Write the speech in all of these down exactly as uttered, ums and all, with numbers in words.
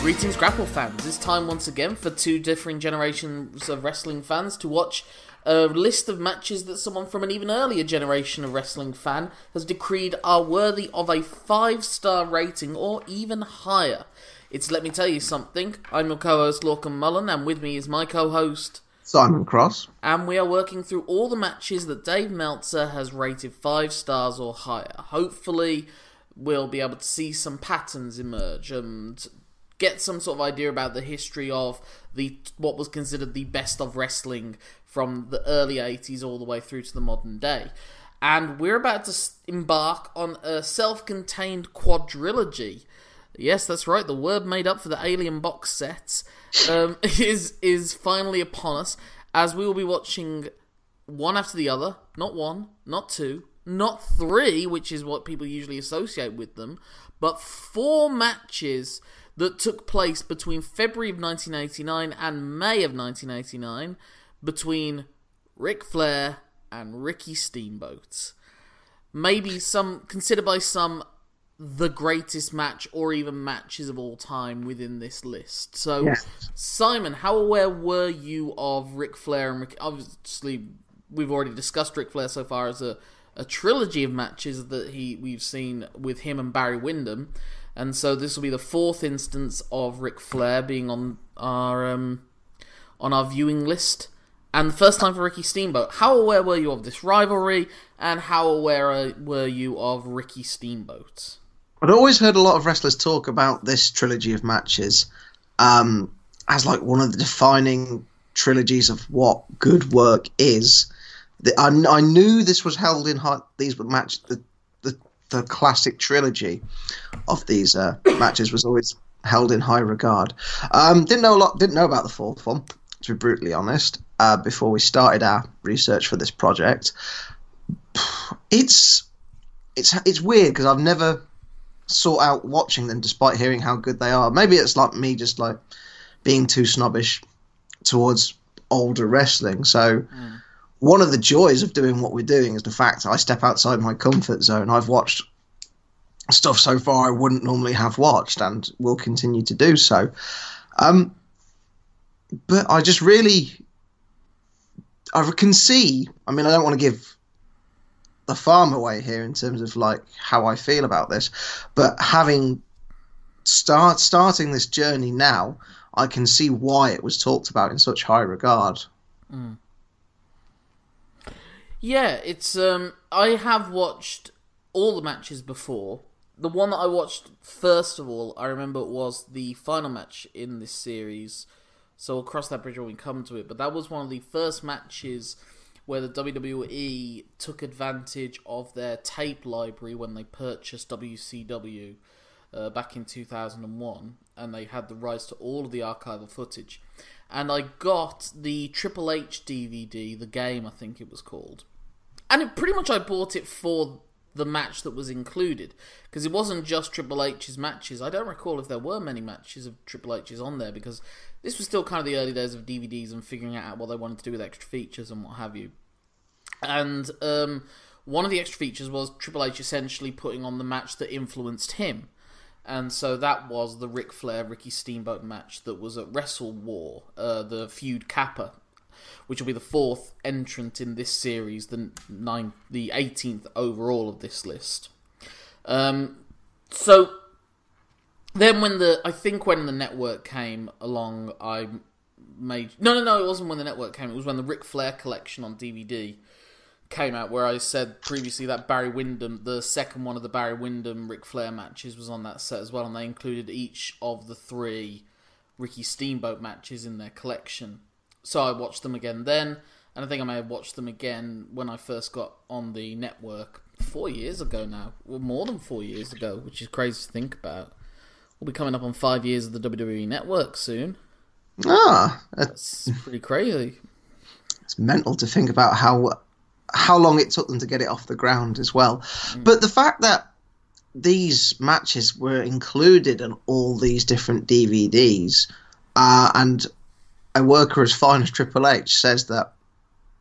Greetings, Grapple fans. It's time once again for two differing generations of wrestling fans to watch a list of matches that someone from an even earlier generation of wrestling fan has decreed are worthy of a five-star rating or even higher. It's Let Me Tell You Something. I'm your co-host, Lorcan Mullen, and with me is my co-host, Simon Cross. And we are working through all the matches that Dave Meltzer has rated five stars or higher. Hopefully, we'll be able to see some patterns emerge and get some sort of idea about the history of the what was considered the best of wrestling from the early eighties all the way through to the modern day. And we're about to embark on a self-contained quadrilogy. Yes, that's right, the word made up for the Alien box set um, is, is finally upon us, as we will be watching one after the other, not one, not two, not three, which is what people usually associate with them, but four matches that took place between February of nineteen eighty-nine and May of nineteen eighty-nine between Ric Flair and Ricky Steamboat. Maybe some, considered by some, the greatest match or even matches of all time within this list. So, yes. Simon, how aware were you of Ric Flair? And Ric- obviously, we've already discussed Ric Flair so far as a, a trilogy of matches that he we've seen with him and Barry Windham. And so this will be the fourth instance of Ric Flair being on our um, on our viewing list, and the first time for Ricky Steamboat. How aware were you of this rivalry, and how aware were you of Ricky Steamboat? I'd always heard a lot of wrestlers talk about this trilogy of matches um, as like one of the defining trilogies of what good work is. The, I, I knew this was held in high, these would match the. The classic trilogy of these uh, matches was always held in high regard. Um, didn't know a lot. Didn't know about the fourth one, to be brutally honest. Uh, before we started our research for this project, it's it's it's weird because I've never sought out watching them, despite hearing how good they are. Maybe it's like me, just like being too snobbish towards older wrestling. So. Mm. One of the joys of doing what we're doing is the fact that I step outside my comfort zone. I've watched stuff so far I wouldn't normally have watched and will continue to do so. Um, but I just really... I can see... I mean, I don't want to give the farm away here in terms of like how I feel about this, but having start starting this journey now, I can see why it was talked about in such high regard. Mm. Yeah, it's, um, I have watched all the matches before. The one that I watched first of all, I remember, was the final match in this series, so we'll cross that bridge when we come to it, but that was one of the first matches where the W W E took advantage of their tape library when they purchased W C W uh, back in two thousand one, and they had the rights to all of the archival footage. And I got the Triple H D V D, The Game, I think it was called. And it, pretty much I bought it for the match that was included, because it wasn't just Triple H's matches. I don't recall if there were many matches of Triple H's on there, because this was still kind of the early days of D V Ds and figuring out what they wanted to do with extra features and what have you. And um, one of the extra features was Triple H essentially putting on the match that influenced him. And so that was the Ric Flair-Ricky Steamboat match that was at Wrestle War, uh, the feud Kappa, which will be the fourth entrant in this series, the ninth, the eighteenth overall of this list. Um, so then when the, I think when the network came along, I made... No, no, no, it wasn't when the network came. It was when the Ric Flair collection on D V D came out, where I said previously that Barry Windham, the second one of the Barry Windham Ric Flair matches, was on that set as well, and they included each of the three Ricky Steamboat matches in their collection. So I watched them again then, and I think I may have watched them again when I first got on the network four years ago now, well, more than four years ago, which is crazy to think about. We'll be coming up on five years of the W W E Network soon. Ah, that's, that's pretty crazy. It's mental to think about how how long it took them to get it off the ground as well. Mm. But the fact that these matches were included on all these different D V Ds, uh, and a worker as fine as Triple H says that,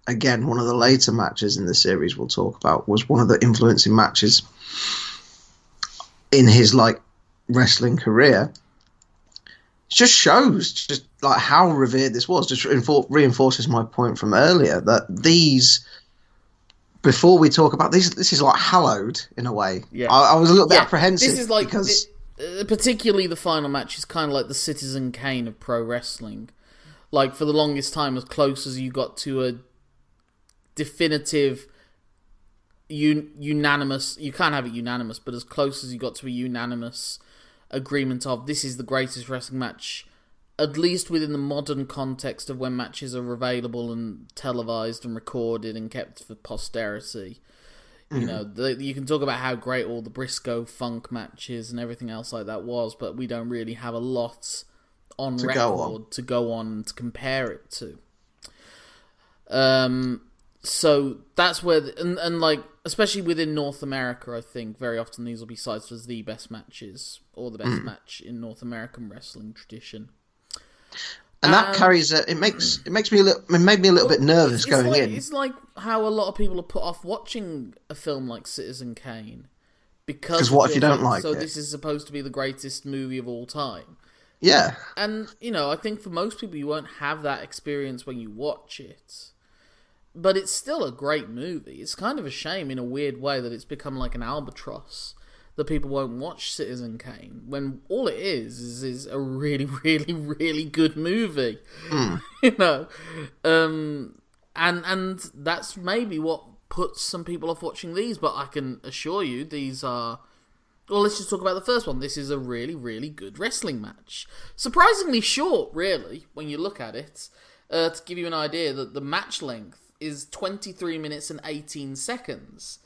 again, one of the later matches in the series we'll talk about was one of the influencing matches in his, like, wrestling career. It just shows just, like, how revered this was. Just reinfor- reinforces my point from earlier that these... Before we talk about this, this is like hallowed in a way. Yeah. I, I was a little bit yeah. apprehensive. This is like, because... it, uh, particularly the final match is kind of like the Citizen Kane of pro wrestling. Like, for the longest time, as close as you got to a definitive, un- unanimous, you can't have it unanimous, but as close as you got to a unanimous agreement of this is the greatest wrestling match, at least within the modern context of when matches are available and televised and recorded and kept for posterity. Mm-hmm. You know, the, you can talk about how great all the Briscoe Funk matches and everything else like that was, but we don't really have a lot on to record go on. to go on and to compare it to. Um, so that's where, the, and, and like, especially within North America, I think very often these will be cited as the best matches or the best mm. match in North American wrestling tradition. And that um, carries a, it makes it makes me a little it made me a little bit nervous it's going like, in. It's like how a lot of people are put off watching a film like Citizen Kane because what if you don't like it? So this is supposed to be the greatest movie of all time. Yeah, and you know I think for most people you won't have that experience when you watch it, but it's still a great movie. It's kind of a shame in a weird way that it's become like an albatross. That people won't watch Citizen Kane when all it is is, is a really, really, really good movie, mm. you know, um, and and that's maybe what puts some people off watching these. But I can assure you, these are. Well, let's just talk about the first one. This is a really, really good wrestling match. Surprisingly short, really, when you look at it. Uh, to give you an idea, that the match length is twenty-three minutes and eighteen seconds.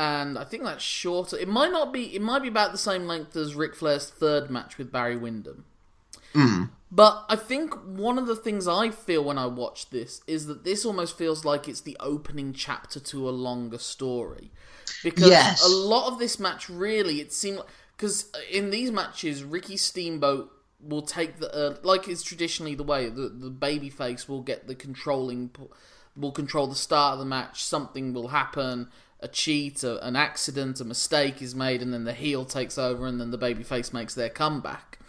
And I think that's shorter. It might not be. It might be about the same length as Ric Flair's third match with Barry Windham. Mm. But I think one of the things I feel when I watch this is that this almost feels like it's the opening chapter to a longer story, because yes. a lot of this match really it seemed because like, in these matches Ricky Steamboat will take the uh, like it's traditionally the way the the babyface will get the controlling will control the start of the match. Something will happen. A cheat, a, an accident, a mistake is made, and then the heel takes over, and then the babyface makes their comeback.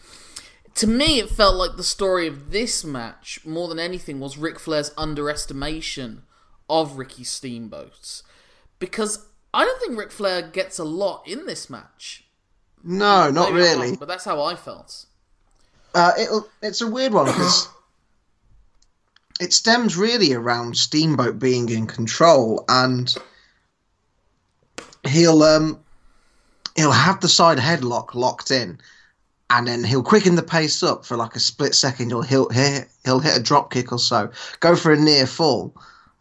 To me, it felt like the story of this match, more than anything, was Ric Flair's underestimation of Ricky Steamboat. Because I don't think Ric Flair gets a lot in this match. No, not Maybe really. Not, but that's how I felt. Uh, it'll, it's a weird one, because... it stems really around Steamboat being in control, and... He'll um he'll have the side headlock locked in, and then he'll quicken the pace up for like a split second. He'll he'll hit he'll hit a drop kick or so, go for a near fall,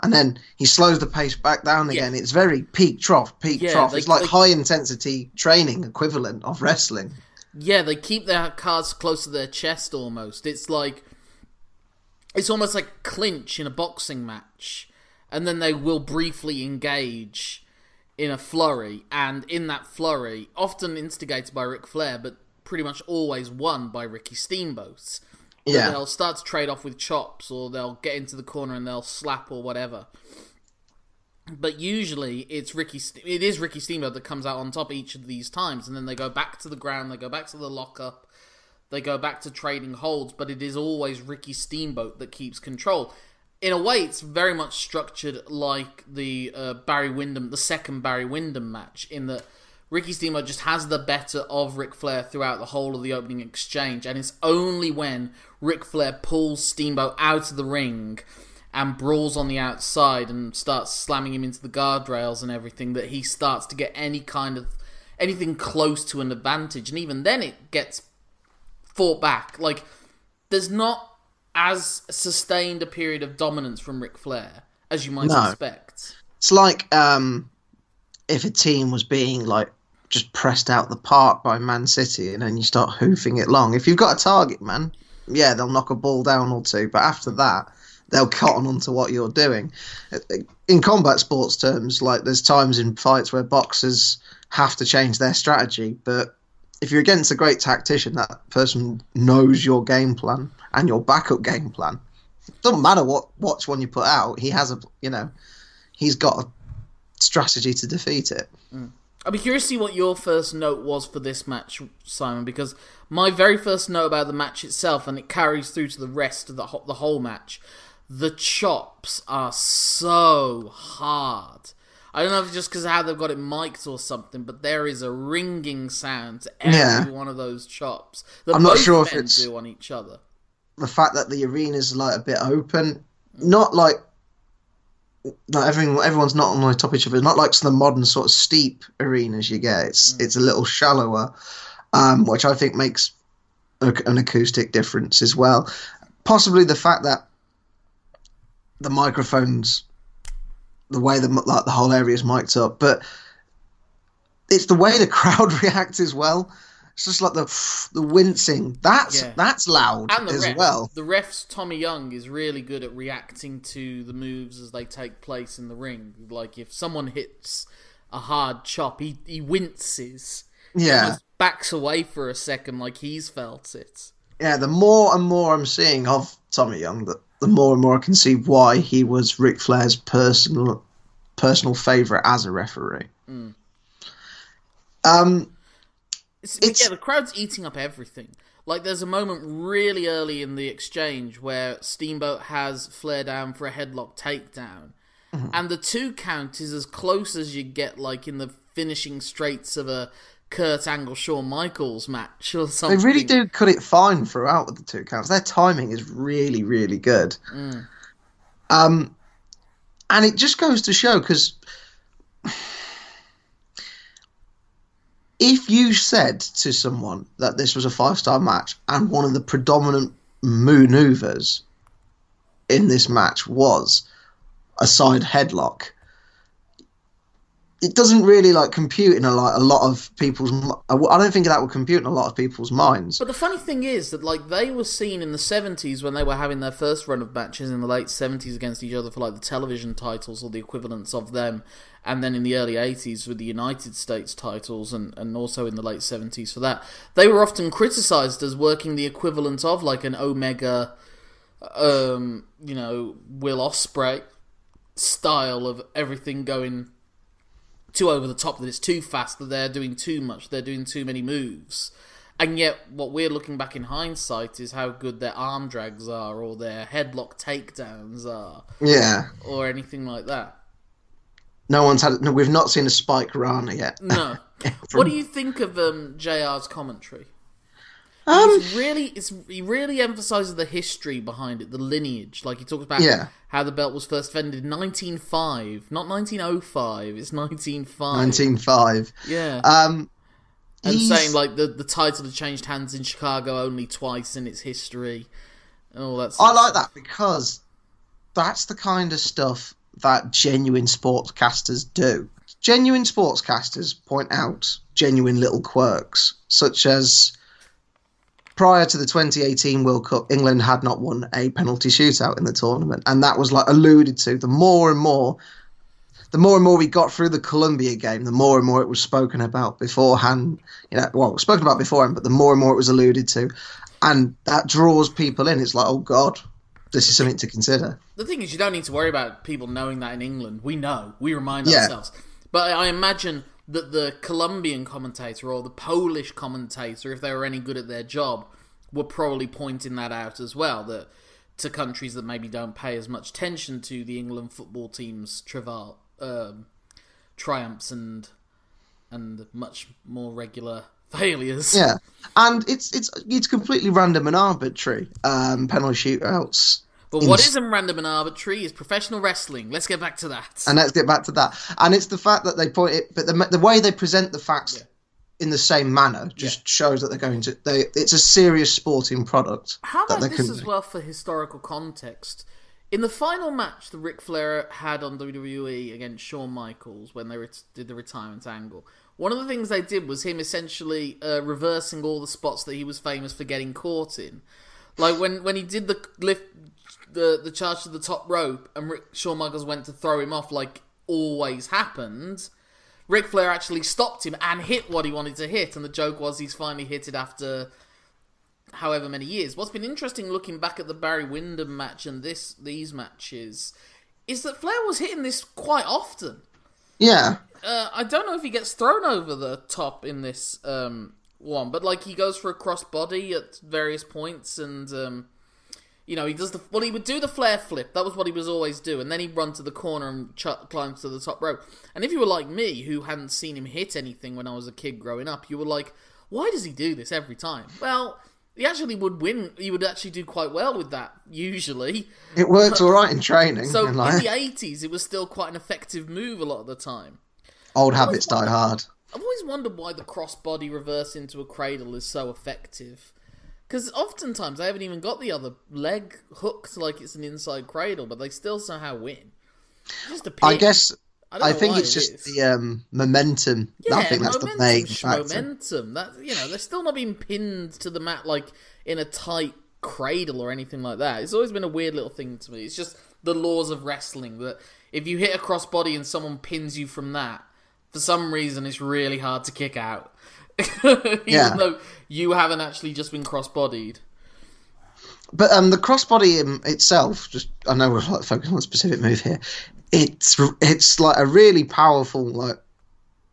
and then he slows the pace back down again. Yeah. It's very peak trough, peak yeah, trough. They, it's like they, high intensity training equivalent of wrestling. Yeah, they keep their cards close to their chest almost. It's like it's almost like clinch in a boxing match, and then they will briefly engage. In a flurry, and in that flurry, often instigated by Ric Flair, but pretty much always won by Ricky Steamboat. Yeah. So they'll start to trade off with chops, or they'll get into the corner and they'll slap or whatever. But usually, it's Ricky. It is Ricky Steamboat that comes out on top each of these times, and then they go back to the ground, they go back to the lockup, they go back to trading holds, but it is always Ricky Steamboat that keeps control. In a way, it's very much structured like the uh, Barry Windham, the second Barry Windham match, in that Ricky Steamboat just has the better of Ric Flair throughout the whole of the opening exchange, and it's only when Ric Flair pulls Steamboat out of the ring and brawls on the outside and starts slamming him into the guardrails and everything that he starts to get any kind of anything close to an advantage, and even then it gets fought back. Like, there's not as sustained a period of dominance from Ric Flair, as you might no. expect. It's like um, if a team was being like just pressed out the park by Man City and then you start hoofing it long. If you've got a target man, yeah, they'll knock a ball down or two. But after that, they'll cotton onto what you're doing. In combat sports terms, like there's times in fights where boxers have to change their strategy, but if you're against a great tactician, that person knows your game plan and your backup game plan. It doesn't matter what which one you put out. He has a, you know, he's got a strategy to defeat it. Mm. I'd be curious to see what your first note was for this match, Simon, because my very first note about the match itself, and it carries through to the rest of the ho- the whole match, the chops are so hard. I don't know if it's just because of how they've got it mic'd or something, but there is a ringing sound to every yeah. one of those chops. That I'm not sure if it's do on each other. The fact that the arena's like a bit open, not like not everyone everyone's not on top of each other. Not like some of the modern sort of steep arenas you get. It's mm. it's a little shallower, um, which I think makes a, an acoustic difference as well. Possibly the fact that the microphones. The way the like the whole area is mic'd up, but it's the way the crowd reacts as well. It's just like the the wincing. That's yeah. that's loud and the as ref. well. The ref's Tommy Young is really good at reacting to the moves as they take place in the ring. Like if someone hits a hard chop, he he winces. Yeah, he just backs away for a second, like he's felt it. Yeah, the more and more I'm seeing of Tommy Young, that. The more and more I can see why he was Ric Flair's personal personal favourite as a referee. Mm. Um, it's, it's, yeah, the crowd's eating up everything. Like, there's a moment really early in the exchange where Steamboat has Flair down for a headlock takedown. Mm-hmm. And the two count is as close as you get, like, in the finishing straights of a Kurt Angle, Shawn Michaels match or something. They really do cut it fine throughout with the two counts. Their timing is really, really good. Mm. Um, and it just goes to show, because if you said to someone that this was a five-star match and one of the predominant manoeuvres in this match was a side headlock, it doesn't really like compute in a lot, a lot of people's. I don't think that would compute in a lot of people's minds. But the funny thing is that like they were seen in the seventies when they were having their first run of matches in the late seventies against each other for like the television titles or the equivalents of them, and then in the early eighties with the United States titles and, and also in the late seventies for that. They were often criticised as working the equivalent of like an Omega, um, you know, Will Ospreay style of everything going too over the top, that it's too fast, that they're doing too much, they're doing too many moves. And yet what we're looking back in hindsight is how good their arm drags are or their headlock takedowns are. Yeah. Or, or anything like that. No one's had... No, we've not seen a Spike Rana yet. No. From... What do you think of um, J R's commentary? Um, it's really, it's, he really emphasises the history behind it, the lineage. Like, he talks about yeah. how the belt was first defended in nineteen oh five. Not nineteen oh five, it's nineteen oh five. nineteen oh five. Yeah. Um, and he's... saying, like, the, the title had changed hands in Chicago only twice in its history. And all that stuff. I like that, because that's the kind of stuff that genuine sportscasters do. Genuine sportscasters point out genuine little quirks, such as... Prior to the twenty eighteen World Cup, England had not won a penalty shootout in the tournament. And that was like alluded to. The more and more, the more and more we got through the Colombia game, the more and more it was spoken about beforehand. You know, well, spoken about beforehand, but the more and more it was alluded to. And that draws people in. It's like, oh, God, this is something to consider. The thing is, you don't need to worry about people knowing that in England. We know. We remind yeah. ourselves. But I imagine... that the Colombian commentator or the Polish commentator, if they were any good at their job, were probably pointing that out as well, that to countries that maybe don't pay as much attention to the England football team's trival, um, triumphs and and much more regular failures. Yeah, and it's it's it's completely random and arbitrary, um, penalty shootouts. But what isn't random and arbitrary is professional wrestling. Let's get back to that. And let's get back to that. And it's the fact that they point it, but the, the way they present the facts yeah. in the same manner just yeah. shows that they're going to. They, it's a serious sporting product. How about this can... as well for historical context? In the final match that Ric Flair had on W W E against Shawn Michaels when they ret- did the retirement angle, one of the things they did was him essentially uh, reversing all the spots that he was famous for getting caught in. Like when, when he did the lift, the the charge to the top rope, and Rick, Shawn Michaels went to throw him off, like always happened. Ric Flair actually stopped him and hit what he wanted to hit, and the joke was he's finally hit it after however many years. What's been interesting looking back at the Barry Windham match and this these matches is that Flair was hitting this quite often. Yeah. Uh, I don't know if he gets thrown over the top in this um, one, but like he goes for a crossbody at various points, and um, you know he does the well he would do the Flair flip. That was what he was always doing, and then he'd run to the corner and ch- climb to the top rope. And if you were like me, who hadn't seen him hit anything when I was a kid growing up, you were like, why does he do this every time? Well, he actually would win. He would actually do quite well with that, usually. It works all right in training. So in like... the eighties, it was still quite an effective move a lot of the time. Old habits die wondered, hard. I've always wondered why the crossbody reverse into a cradle is so effective. Because oftentimes, they haven't even got the other leg hooked like it's an inside cradle, but they still somehow win. It's just a pin. I guess... I, I think it's it just is. the um, momentum. Yeah, I think that's the main factor. Momentum. That, you know, they're still not being pinned to the mat like in a tight cradle or anything like that. It's always been a weird little thing to me. It's just the laws of wrestling that if you hit a crossbody and someone pins you from that, for some reason it's really hard to kick out, even yeah. though you haven't actually just been crossbodied. But um, the crossbody itself, just I know we're like focusing on a specific move here. It's it's like a really powerful like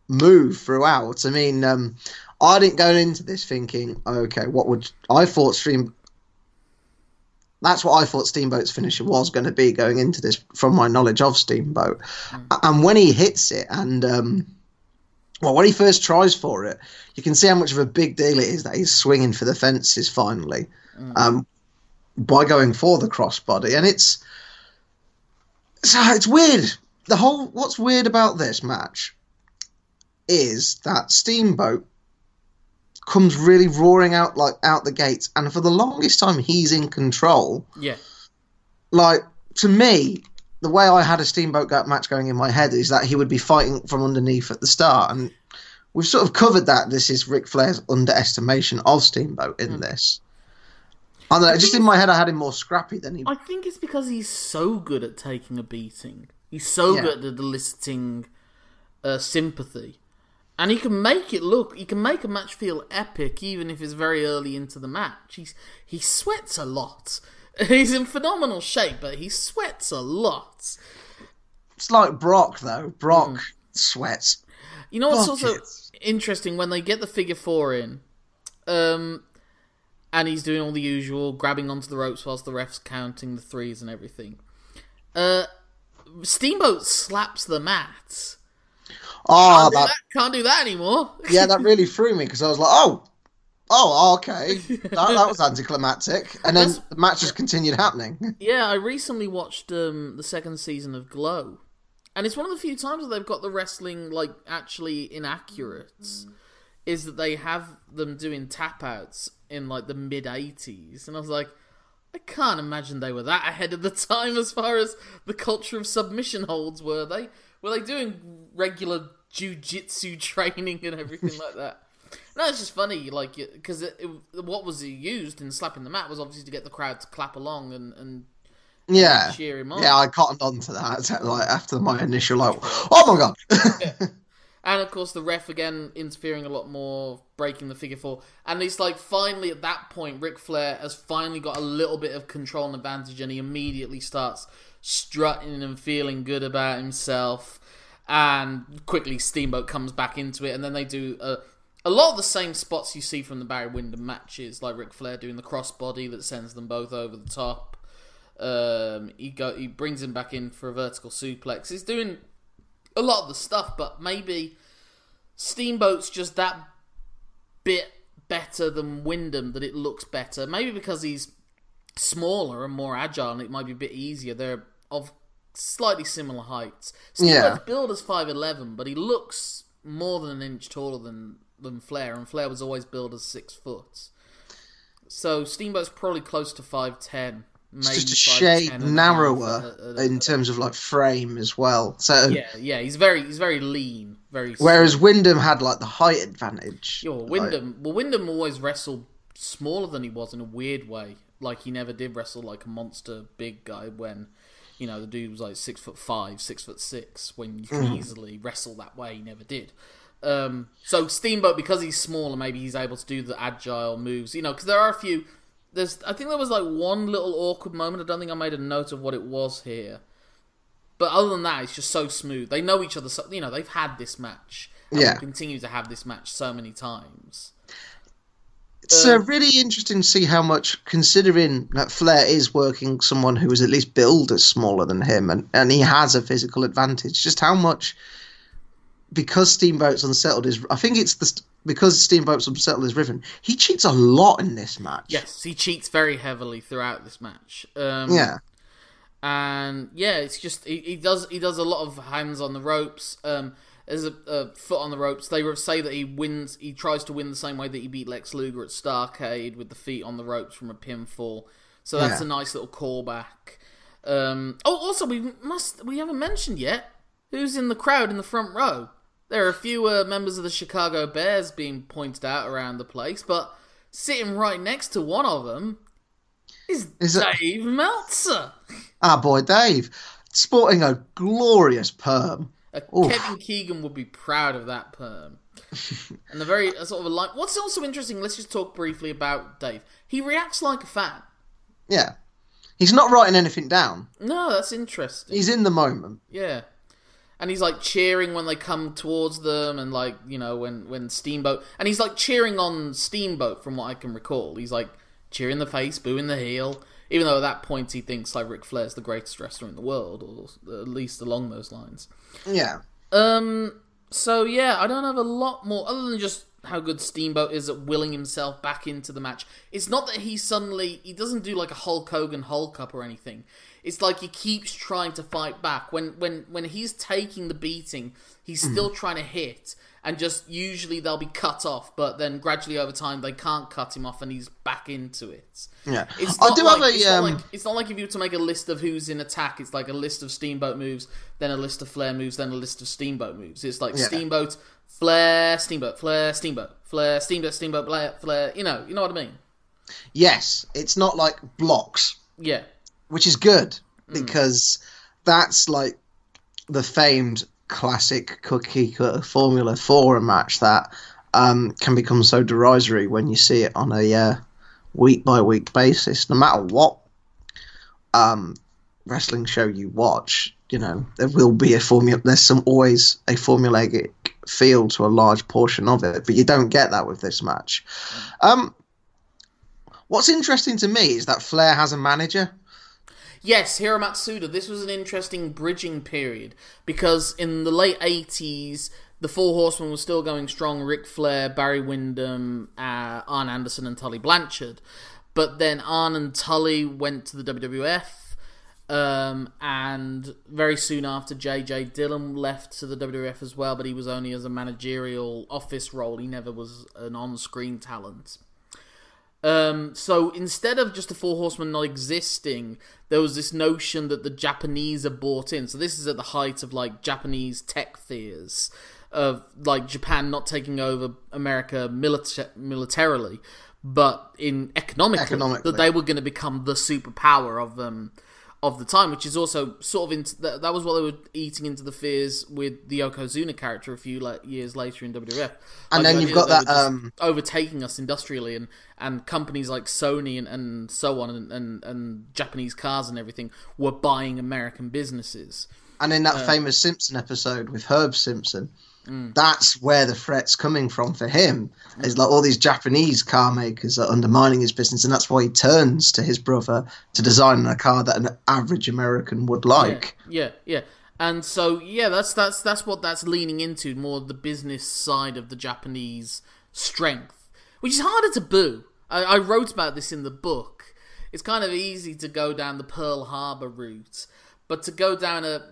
move throughout. I mean, um, I didn't go into this thinking, okay, what would I thought Steam? That's what I thought Steamboat's finisher was going to be going into this, from my knowledge of Steamboat. Mm. And when he hits it, and um, well, when he first tries for it, you can see how much of a big deal it is that he's swinging for the fences finally. Mm. Um, by going for the crossbody. And it's so it's weird. The whole what's weird about this match is that Steamboat comes really roaring out like out the gates, and for the longest time he's in control. Yeah. Like to me, the way I had a Steamboat match going in my head is that he would be fighting from underneath at the start, and we've sort of covered that. This is Ric Flair's underestimation of Steamboat in mm. this. I don't know, just in my head I had him more scrappy than he... I think it's because he's so good at taking a beating. He's so yeah. good at eliciting uh, sympathy. And he can make it look... He can make a match feel epic, even if it's very early into the match. He's, he sweats a lot. He's in phenomenal shape, but he sweats a lot. It's like Brock, though. Brock mm. sweats. You know what's also interesting? When they get the figure four in... Um... And he's doing all the usual, grabbing onto the ropes whilst the ref's counting the threes and everything. Uh, Steamboat slaps the mat. Oh, can't that... that can't do that anymore. Yeah, that really threw me because I was like, oh, oh, okay, that, that was anticlimactic. And then That's... the match just continued happening. Yeah, I recently watched um, the second season of Glow, and it's one of the few times that they've got the wrestling like actually inaccurate. Mm. Is that they have them doing tap outs in like the mid eighties, and I was like, I can't imagine they were that ahead of the time as far as the culture of submission holds. Were they? Were they doing regular jiu-jitsu training and everything like that? No, it's just funny, like because what was he used in slapping the mat was obviously to get the crowd to clap along and, and yeah, cheer him on. Yeah, I cottoned on to that like after my initial like, oh my god. Yeah. And, of course, the ref, again, interfering a lot more, breaking the figure four. And it's like, finally, at that point, Ric Flair has finally got a little bit of control and advantage, and he immediately starts strutting and feeling good about himself. And quickly, Steamboat comes back into it, and then they do a, a lot of the same spots you see from the Barry Windham matches, like Ric Flair doing the crossbody that sends them both over the top. Um, he go, he brings him back in for a vertical suplex. He's doing... a lot of the stuff, but maybe Steamboat's just that bit better than Windham, that it looks better. Maybe because he's smaller and more agile, and it might be a bit easier. They're of slightly similar heights. Steamboat's yeah. build is five eleven, but he looks more than an inch taller than, than Flair, and Flair was always billed as six foot. So Steamboat's probably close to five ten. It's just a shade narrower a, a, a, in terms of like frame as well. So yeah, yeah, he's very he's very lean, very. Whereas small. Windham had like the height advantage. Yeah, well, Windham, like, well, Windham always wrestled smaller than he was in a weird way. like he never did wrestle like a monster big guy when, you know, the dude was like six foot five, six foot six, when you can easily wrestle that way. He never did. Um, so Steamboat, because he's smaller, maybe he's able to do the agile moves, you know, because there are a few. There's, I think there was like one little awkward moment. I don't think I made a note of what it was here. But other than that, it's just so smooth. They know each other. So, you know, they've had this match. And yeah. continue to have this match so many times. It's um, uh, really interesting to see how much, considering that Flair is working someone who is at least billed as smaller than him, and, and he has a physical advantage, just how much, because Steamboat's unsettled is, I think it's the, because Steamboat's unsettled is Riven, he cheats a lot in this match. Yes, he cheats very heavily throughout this match. Um, yeah. And yeah, it's just, he, he does he does a lot of hands on the ropes, um, there's a, a foot on the ropes. They say that he wins, he tries to win the same way that he beat Lex Luger at Starrcade with the feet on the ropes from a pinfall. So that's yeah. a nice little callback. Um, oh, also we must we haven't mentioned yet who's in the crowd in the front row. There are a few uh, members of the Chicago Bears being pointed out around the place, but sitting right next to one of them is, is Dave it... Meltzer. Ah, boy, Dave, sporting a glorious perm. Uh, Kevin Keegan would be proud of that perm. And the very uh, sort of a like. What's also interesting, let's just talk briefly about Dave. He reacts like a fan. Yeah. He's not writing anything down. No, that's interesting. He's in the moment. Yeah. And he's like cheering when they come towards them, and like, you know, when, when Steamboat. And he's like cheering on Steamboat from what I can recall. He's like cheering the face, booing the heel. Even though at that point he thinks like Ric Flair's the greatest wrestler in the world, or at least along those lines. Yeah. Um. So yeah, I don't have a lot more other than just how good Steamboat is at willing himself back into the match. It's not that he suddenly he doesn't do like a Hulk Hogan Hulk Up or anything. It's like he keeps trying to fight back. When when when he's taking the beating, he's mm. still trying to hit, and just usually they'll be cut off. But then gradually over time, they can't cut him off, and he's back into it. Yeah, it's not I do like, have a. It's, um... not like, it's not like if you were to make a list of who's in attack. It's like a list of Steamboat moves, then a list of Flair moves, then a list of Steamboat moves. It's like yeah. Steamboat, Flair, Steamboat, Flair, Steamboat, Flair, Steamboat, Steamboat, Flair, Flair. You know, you know what I mean. Yes, it's not like blocks. Yeah. Which is good, because mm. that's like the famed classic cookie cutter formula for a match that um, can become so derisory when you see it on a uh, week-by-week basis. No matter what um, wrestling show you watch, you know, there will be a formula. There's some always a formulaic feel to a large portion of it, but you don't get that with this match. Mm. Um, what's interesting to me is that Flair has a manager. Yes, Hiro Matsuda. This was an interesting bridging period, because in the late eighties, the Four Horsemen were still going strong. Ric Flair, Barry Windham, uh, Arn Anderson and Tully Blanchard. But then Arn and Tully went to the W W F, um, and very soon after, J J Dillon left to the W W F as well, but he was only as a managerial office role. He never was an on-screen talent. Um, so instead of just the Four Horsemen not existing, there was this notion that the Japanese are bought in. So this is at the height of like Japanese tech fears, of like Japan not taking over America milita- militarily, but in economically, economically. That they were going to become the superpower of um, of the time, which is also sort of into the, that was what they were eating into the fears with the Yokozuna character a few like, years later in W W F. Like, and then the you've got that, that um... overtaking us industrially, and, and companies like Sony and, and so on, and, and, and Japanese cars and everything were buying American businesses. And in that uh, famous Simpson episode with Herb Simpson, mm. that's where the threat's coming from for him. Mm. It's like all these Japanese car makers are undermining his business, and that's why he turns to his brother to design a car that an average American would like. Yeah, yeah. yeah. And so, yeah, that's that's that's what that's leaning into, more the business side of the Japanese strength, which is harder to boo. I, I wrote about this in the book. It's kind of easy to go down the Pearl Harbor route, but to go down a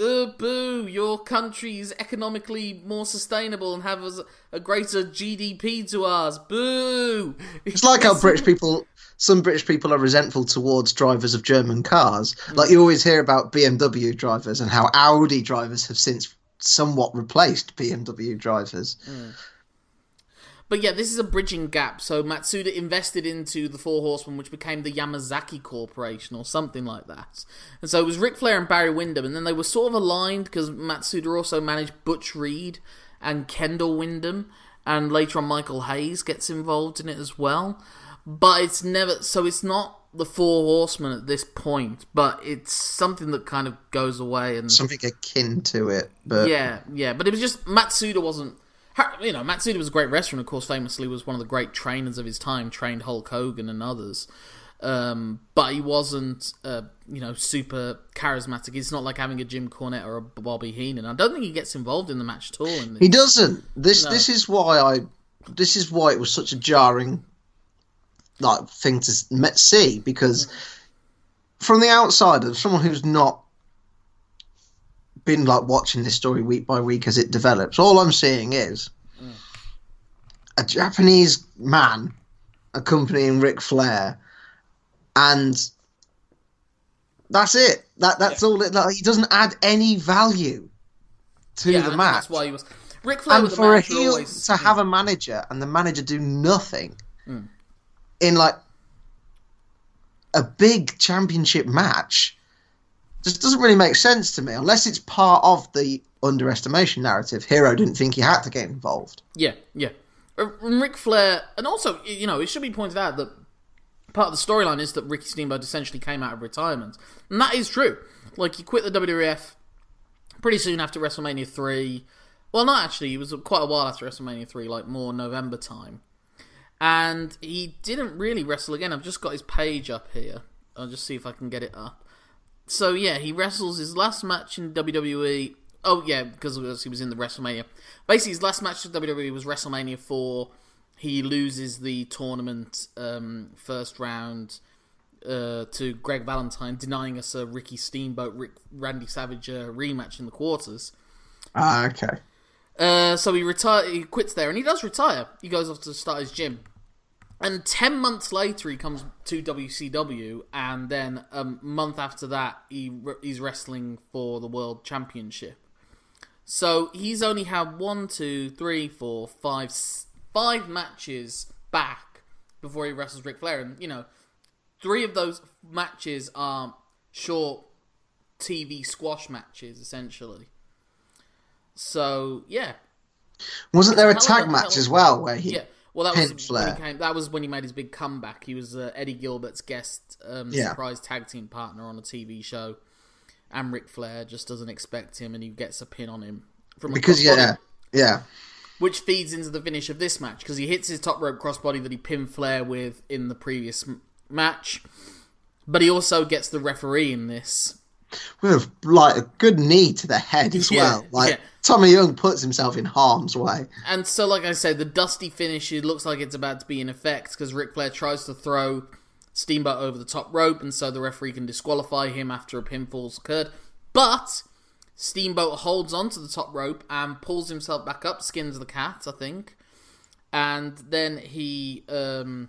Uh, boo, your country's economically more sustainable and have a, a greater G D P to ours. Boo! It's like how British people, some British people are resentful towards drivers of German cars. Like you always hear about B M W drivers and how Audi drivers have since somewhat replaced B M W drivers. Mm. But yeah, this is a bridging gap. So Matsuda invested into the Four Horsemen, which became the Yamazaki Corporation or something like that. And so it was Ric Flair and Barry Windham, and then they were sort of aligned because Matsuda also managed Butch Reed and Kendall Windham, and later on Michael Hayes gets involved in it as well. But it's never... So it's not the Four Horsemen at this point, but it's something that kind of goes away. And something akin to it. But yeah, yeah. But it was just... Matsuda wasn't... You know, Matsuda was a great wrestler and, of course, famously was one of the great trainers of his time, trained Hulk Hogan and others. Um, but he wasn't, uh, you know, super charismatic. It's not like having a Jim Cornette or a Bobby Heenan. I don't think he gets involved in the match at all. In this. He doesn't. This no. this is why I... This is why it was such a jarring... like thing to see, because from the outsider, someone who's not been like watching this story week by week as it develops, all I'm seeing is mm. a Japanese man accompanying Ric Flair, and that's it. That that's yeah. all. It, like, he doesn't add any value to yeah, the match. That's why he was Ric Flair. And was for a heel always... to have a manager and the manager do nothing. Mm. In like a big championship match, just doesn't really make sense to me, unless it's part of the underestimation narrative. Hiro didn't think he had to get involved. Yeah, yeah. Ric Flair, and also, you know, it should be pointed out that part of the storyline is that Ricky Steamboat essentially came out of retirement, and that is true. Like, he quit the W W F pretty soon after WrestleMania three. Well, not actually. It was quite a while after WrestleMania three, like more November time. And he didn't really wrestle again. I've just got his page up here. I'll just see if I can get it up. So, yeah, he wrestles his last match in W W E. Oh, yeah, because he was in the WrestleMania. Basically, his last match in W W E was WrestleMania four. He loses the tournament um, first round uh, to Greg Valentine, denying us a Ricky Steamboat, Rick, Randy Savage uh, rematch in the quarters. Ah, okay. Uh, so he retire. He quits there, and he does retire. He goes off to start his gym. And ten months later, he comes to W C W, and then a month after that, he re- he's wrestling for the World Championship. So he's only had one, two, three, four, five, five matches back before he wrestles Ric Flair. And, you know, three of those matches are short T V squash matches, essentially. So, yeah. Wasn't there a tag match as well where he... Yeah. Well, that was, when he came, that was when he made his big comeback. He was uh, Eddie Gilbert's guest um, yeah. surprise tag team partner on a T V show. And Ric Flair just doesn't expect him, and he gets a pin on him. From a because, yeah, yeah. Which feeds into the finish of this match, because he hits his top rope crossbody that he pinned Flair with in the previous m- match. But he also gets the referee in this. With, like, a good knee to the head as yeah, well. Like, yeah. Tommy Young puts himself in harm's way. And so, like I said, the dusty finish, it looks like it's about to be in effect, because Ric Flair tries to throw Steamboat over the top rope, and so the referee can disqualify him after a pinfall's occurred. But Steamboat holds onto the top rope and pulls himself back up, skins the cat, I think. And then he, um...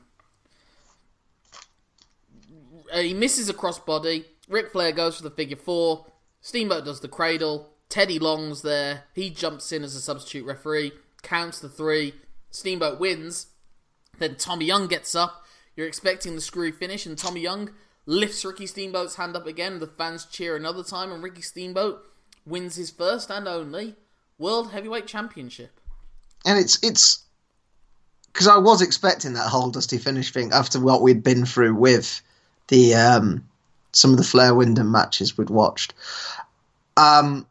he misses a crossbody. Ric Flair goes for the figure four. Steamboat does the cradle. Teddy Long's there. He jumps in as a substitute referee. Counts the three. Steamboat wins. Then Tommy Young gets up. You're expecting the screwy finish, and Tommy Young lifts Ricky Steamboat's hand up again. The fans cheer another time, and Ricky Steamboat wins his first and only World Heavyweight Championship. And it's... it's because I was expecting that whole dusty finish thing after what we'd been through with the... um. some of the Flair Windham matches we'd watched. Um,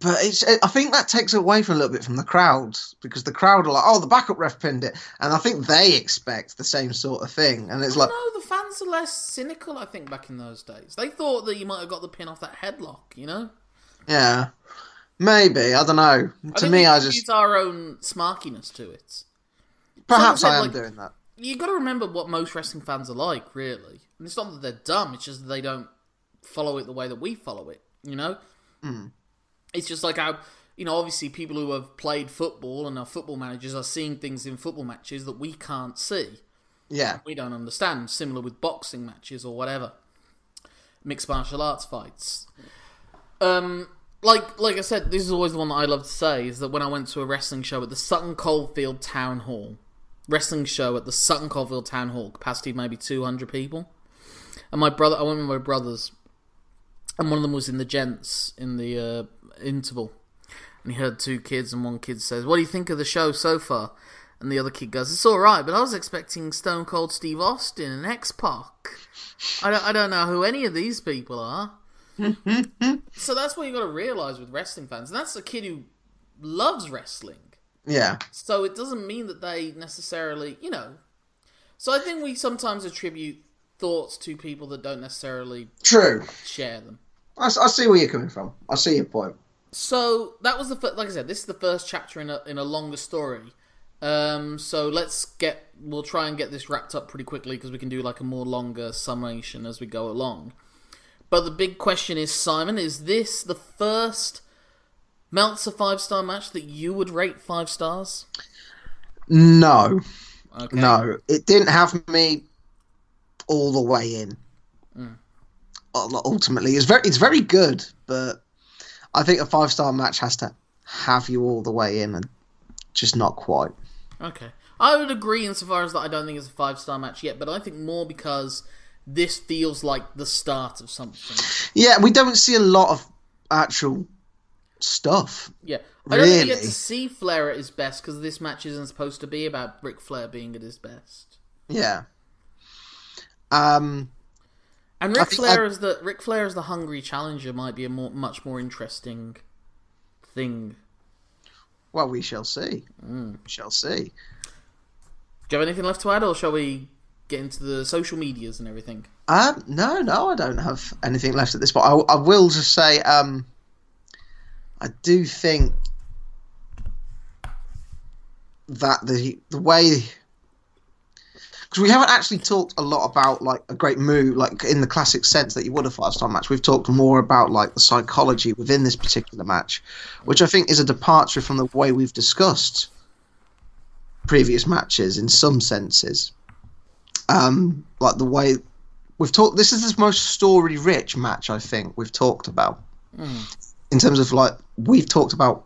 but it's, it, I think that takes away from a little bit from the crowd, because the crowd are like, oh, the backup ref pinned it. And I think they expect the same sort of thing. And it's like... No, the fans are less cynical, I think, back in those days. They thought that you might have got the pin off that headlock, you know? Yeah. Maybe. I don't know. I to me, I just... It's our own smarkiness to it. Perhaps so I am like, doing that. You've got to remember what most wrestling fans are like, really. And it's not that they're dumb, it's just that they don't follow it the way that we follow it, you know? Mm. It's just like how, you know, obviously people who have played football and are football managers are seeing things in football matches that we can't see. Yeah. We don't understand. Similar with boxing matches or whatever. Mixed martial arts fights. Um, like like I said, this is always the one that I love to say, is that when I went to a wrestling show at the Sutton Coldfield Town Hall, wrestling show at the Sutton Coldfield Town Hall, capacity maybe two hundred people, and my brother, I went with my brothers, and one of them was in the gents in the uh, interval, and he heard two kids, and one kid says, "What do you think of the show so far?" And the other kid goes, "It's alright, but I was expecting Stone Cold Steve Austin and X-Pac. I don't, I don't know who any of these people are." So that's what you got to realise with wrestling fans. And that's a kid who loves wrestling. Yeah. So it doesn't mean that they necessarily, you know. So I think we sometimes attribute thoughts to people that don't necessarily True. share them. I, I see where you're coming from. I see your point. So that was the first, like I said, this is the first chapter in a in a longer story. Um, so let's get, we'll try and get this wrapped up pretty quickly because we can do like a more longer summation as we go along. But the big question is, Simon, is this the first Meltzer five-star match that you would rate five stars? No. Okay. No. It didn't have me all the way in. Mm. Ultimately, it's very, it's very good, but I think a five-star match has to have you all the way in, and just not quite. Okay. I would agree insofar as that I don't think it's a five-star match yet, but I think more because this feels like the start of something. Yeah, we don't see a lot of actual stuff. Yeah. I really. don't think you get to see Flair at his best because this match isn't supposed to be about Ric Flair being at his best. Yeah. Um... And Ric Flair, I... as the, Ric Flair as the hungry challenger might be a more, much more interesting thing. Well, we shall see. Mm. We shall see. Do you have anything left to add, or shall we get into the social medias and everything? Um, no, no, I don't have anything left at this point. I, I will just say, um, I do think that the the way... Because we haven't actually talked a lot about like a great move, like in the classic sense that you would a five-star match. We've talked more about like the psychology within this particular match, which I think is a departure from the way we've discussed previous matches in some senses. Um, like the way we've talked, this is the most story-rich match I think we've talked about. Mm. In terms of like we've talked about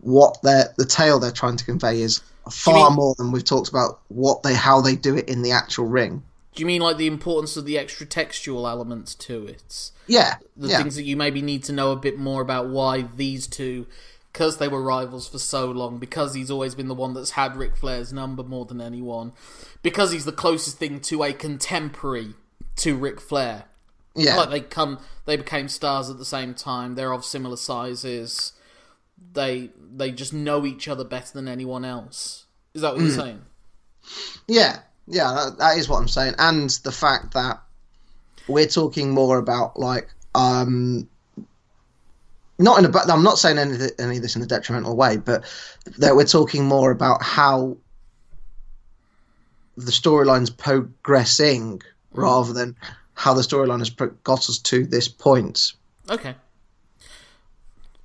what they're, the tale they're trying to convey is far you mean, more than we've talked about what they how they do it in the actual ring. Do you mean like the importance of the extra textual elements to it? Yeah, the yeah. things that you maybe need to know a bit more about why these two, because they were rivals for so long, because he's always been the one that's had Ric Flair's number more than anyone, because he's the closest thing to a contemporary to Ric Flair. Yeah. Like they come, they became stars at the same time. They're of similar sizes. They they just know each other better than anyone else. Is that what mm. you're saying? Yeah. Yeah, that, that is what I'm saying. And the fact that we're talking more about like um Not in a. I'm not saying any of, the, any of this in a detrimental way, but that we're talking more about how the storyline's progressing mm. rather than how the storyline has got us to this point. Okay,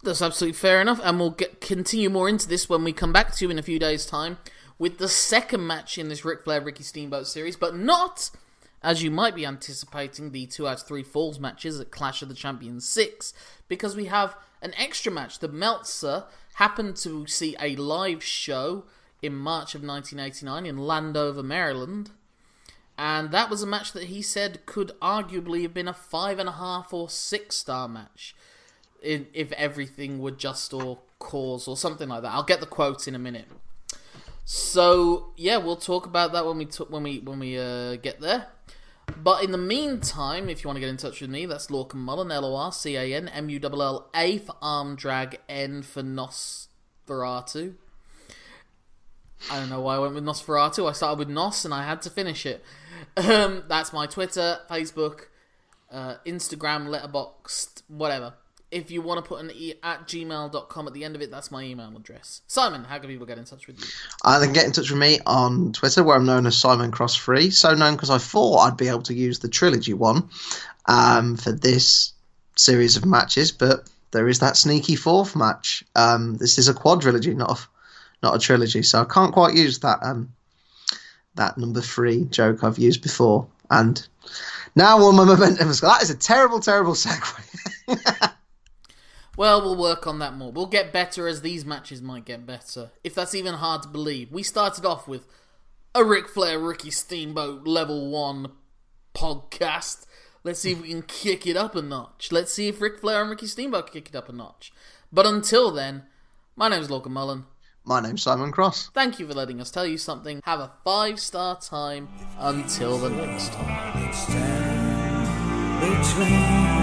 that's absolutely fair enough, and we'll get, continue more into this when we come back to you in a few days' time with the second match in this Ric Flair Ricky Steamboat series, but not, as you might be anticipating, the two out of three falls matches at Clash of the Champions six, because we have an extra match. The Meltzer happened to see a live show in March of nineteen eighty-nine in Landover, Maryland, and that was a match that he said could arguably have been a five and a half or six star match if everything were just or cause or something like that. I'll get the quote in a minute. So yeah, we'll talk about that when we t- when we when we uh, get there. But in the meantime, if you want to get in touch with me, that's Lorcan Mullen, L O R C A N, M U L L A for Arm Drag, N for Nosferatu. I don't know why I went with Nosferatu. I started with Nos and I had to finish it. Um, that's my Twitter, Facebook, uh, Instagram, Letterboxd, whatever. If you want to put an e at gmail dot com at the end of it, that's my email address. Simon, how can people get in touch with you? Uh, they can get in touch with me on Twitter, where I'm known as Simon Cross Free. So known because I thought I'd be able to use the trilogy one um, for this series of matches, but there is that sneaky fourth match. Um, this is a quadrilogy, not a, not a trilogy, so I can't quite use that um, that number three joke I've used before. And now all my momentum is gone. That is a terrible, terrible segue. Well, we'll work on that more. We'll get better as these matches might get better, if that's even hard to believe. We started off with a Ric Flair, Ricky Steamboat Level one podcast. Let's see if we can kick it up a notch. Let's see if Ric Flair and Ricky Steamboat can kick it up a notch. But until then, my name's Lorcan Mullen. My name's Simon Cross. Thank you for letting us tell you something. Have a five-star time. Until the next time.